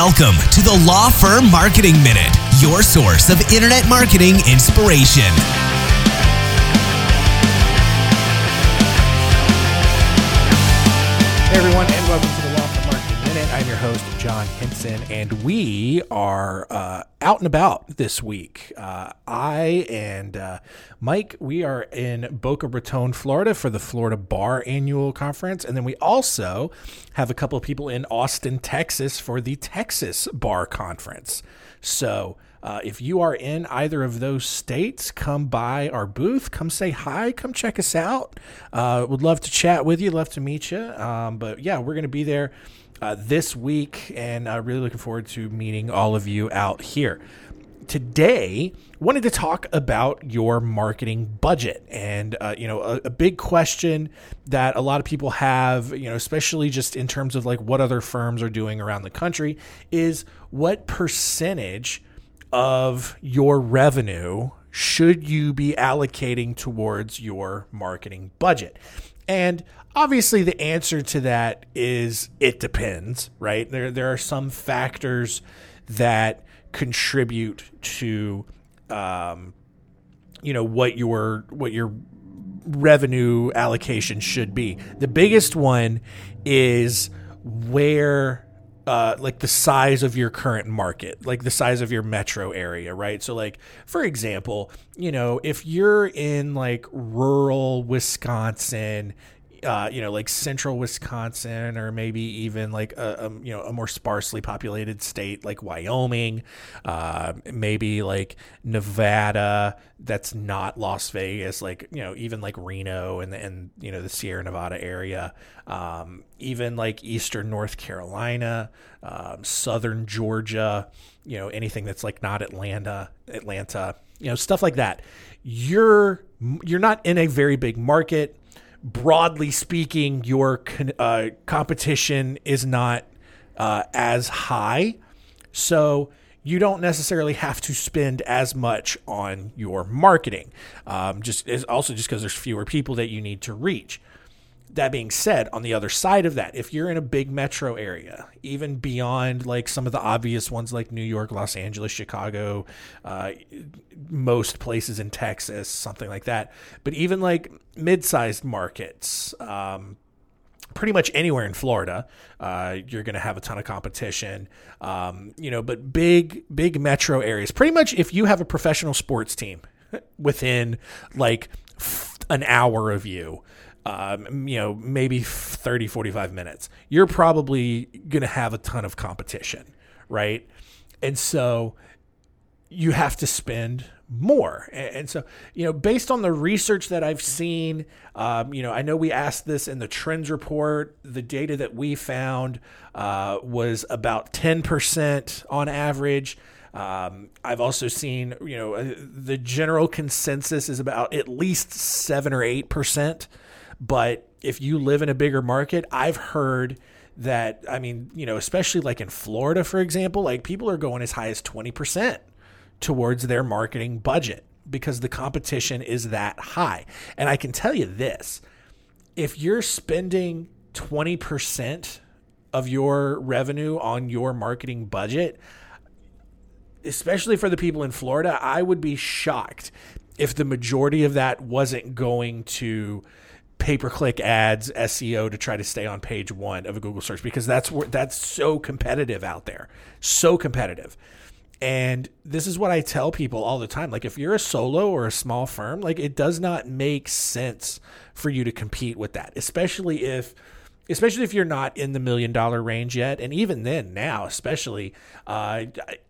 Welcome to the Law Firm Marketing Minute, your source of internet marketing inspiration. Hey everyone, and welcome to the Law Firm Marketing Minute. I'm your host, John Henson, and we are out and about this week. I and Mike, we are in Boca Raton, Florida for the Florida Bar Annual Conference. And then we also have a couple of people in Austin, Texas for the Texas Bar Conference. So if you are in either of those states, come by our booth, come say hi, come check us out. Would love to chat with you, love to meet you. But yeah, we're going to be there this week, and really looking forward to meeting all of you out here. Today, wanted to talk about your marketing budget, and a big question that a lot of people have, especially just in terms of like what other firms are doing around the country, is what percentage of your revenue should you be allocating towards your marketing budget? And obviously the answer to that is it depends, right? There are some factors that contribute to what your revenue allocation should be. The biggest one is where the size of your current market, like the size of your metro area, right? So like, for example, if you're in like rural Wisconsin, like central Wisconsin, or maybe even like a more sparsely populated state like Wyoming, maybe like Nevada, that's not Las Vegas, even like Reno and the Sierra Nevada area, even like Eastern North Carolina, Southern Georgia, anything that's like not Atlanta, stuff like that. You're not in a very big market. Broadly speaking, your competition is not as high, so you don't necessarily have to spend as much on your marketing. Just because there's fewer people that you need to reach. That being said, on the other side of that, if you're in a big metro area, even beyond like some of the obvious ones like New York, Los Angeles, Chicago, most places in Texas, something like that, but even like mid-sized markets, pretty much anywhere in Florida, you're going to have a ton of competition, but big metro areas, pretty much if you have a professional sports team within like an hour of you, maybe 30, 45 minutes, you're probably going to have a ton of competition, right? And so you have to spend more. And so, based on the research that I've seen, I know we asked this in the trends report, the data that we found was about 10% on average. I've also seen, the general consensus is about at least 7 or 8%. But if you live in a bigger market, I've heard that, especially like in Florida, for example, like people are going as high as 20% towards their marketing budget because the competition is that high. And I can tell you this, if you're spending 20% of your revenue on your marketing budget, especially for the people in Florida, I would be shocked if the majority of that wasn't going to pay-per-click ads, SEO, to try to stay on page one of a Google search, because that's so competitive out there, so competitive. And this is what I tell people all the time. Like if you're a solo or a small firm, like it does not make sense for you to compete with that, especially if you're not in the $1 million range yet. And even then now, especially,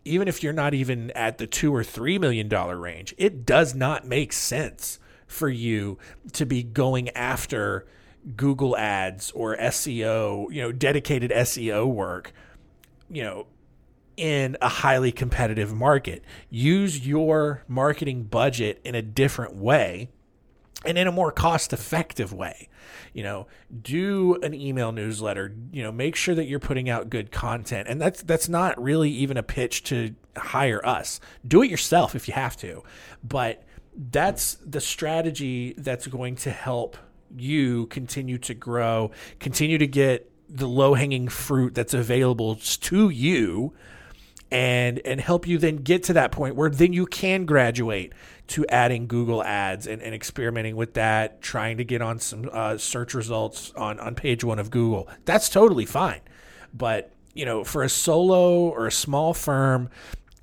even if you're not even at the $2 or $3 million range, it does not make sense for you to be going after Google ads or SEO, dedicated SEO work, in a highly competitive market. Use your marketing budget in a different way and in a more cost-effective way. Do an email newsletter, make sure that you're putting out good content. And that's not really even a pitch to hire us. Do it yourself if you have to, but that's the strategy that's going to help you continue to grow, continue to get the low-hanging fruit that's available to you, and help you then get to that point where then you can graduate to adding Google ads and experimenting with that, trying to get on some search results on page one of Google. That's totally fine. But, you know, for a solo or a small firm,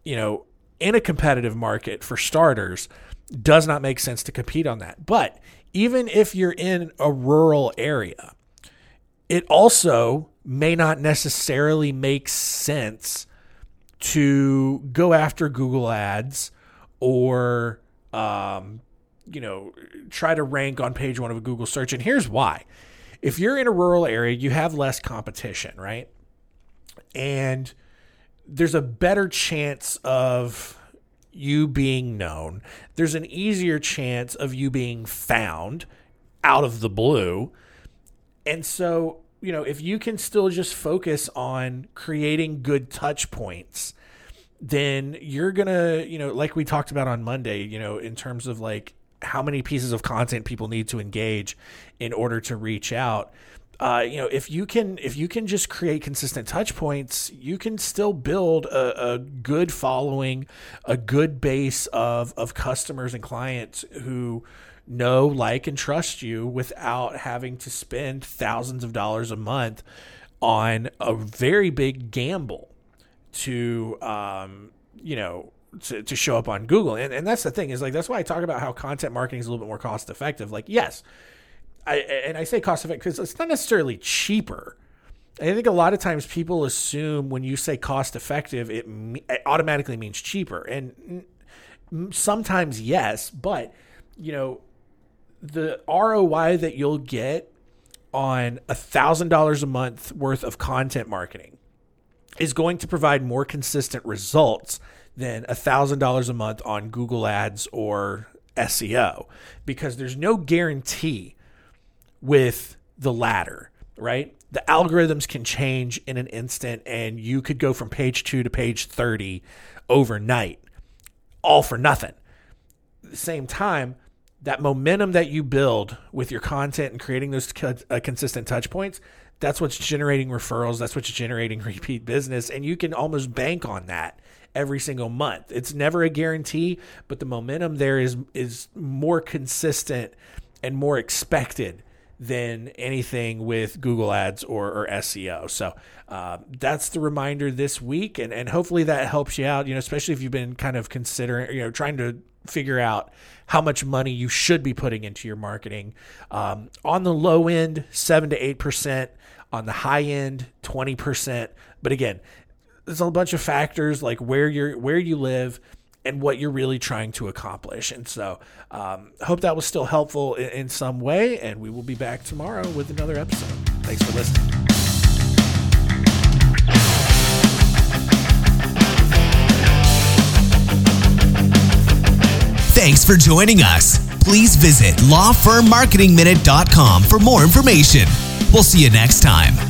you know, in a competitive market for starters, does not make sense to compete on that. But even if you're in a rural area, it also may not necessarily make sense to go after Google ads or, you know, try to rank on page one of a Google search. And here's why. If you're in a rural area, you have less competition, right? And there's a better chance of you being known. There's an easier chance of you being found out of the blue. And so, you know, if you can still just focus on creating good touch points, then you're going to, you know, like we talked about on Monday, you know, in terms of like how many pieces of content people need to engage in order to reach out. You know, if you can just create consistent touch points, you can still build a good following, a good base of customers and clients who know, like, and trust you without having to spend thousands of dollars a month on a very big gamble to, you know, to show up on Google. And that's the thing is, like, that's why I talk about how content marketing is a little bit more cost effective. Like, yes, I say cost effective because it's not necessarily cheaper. I think a lot of times people assume when you say cost effective, it automatically means cheaper. And sometimes yes, but, you know, the ROI that you'll get on $1,000 a month worth of content marketing is going to provide more consistent results than $1,000 a month on Google Ads or SEO, because there's no guarantee with the latter, right? The algorithms can change in an instant, and you could go from page 2 to page 30 overnight, all for nothing. At the same time, that momentum that you build with your content and creating those consistent touch points, that's what's generating referrals. That's what's generating repeat business. And you can almost bank on that every single month. It's never a guarantee, but the momentum there is more consistent and more expected than anything with Google Ads or SEO. So that's the reminder this week. And hopefully that helps you out, you know, especially if you've been kind of considering, you know, trying to figure out how much money you should be putting into your marketing. On the low end, 7 to 8%. On the high end, 20%. But again, there's a bunch of factors like where you live and what you're really trying to accomplish. And so hope that was still helpful in some way. And we will be back tomorrow with another episode. Thanks for listening. Thanks for joining us. Please visit lawfirmmarketingminute.com for more information. We'll see you next time.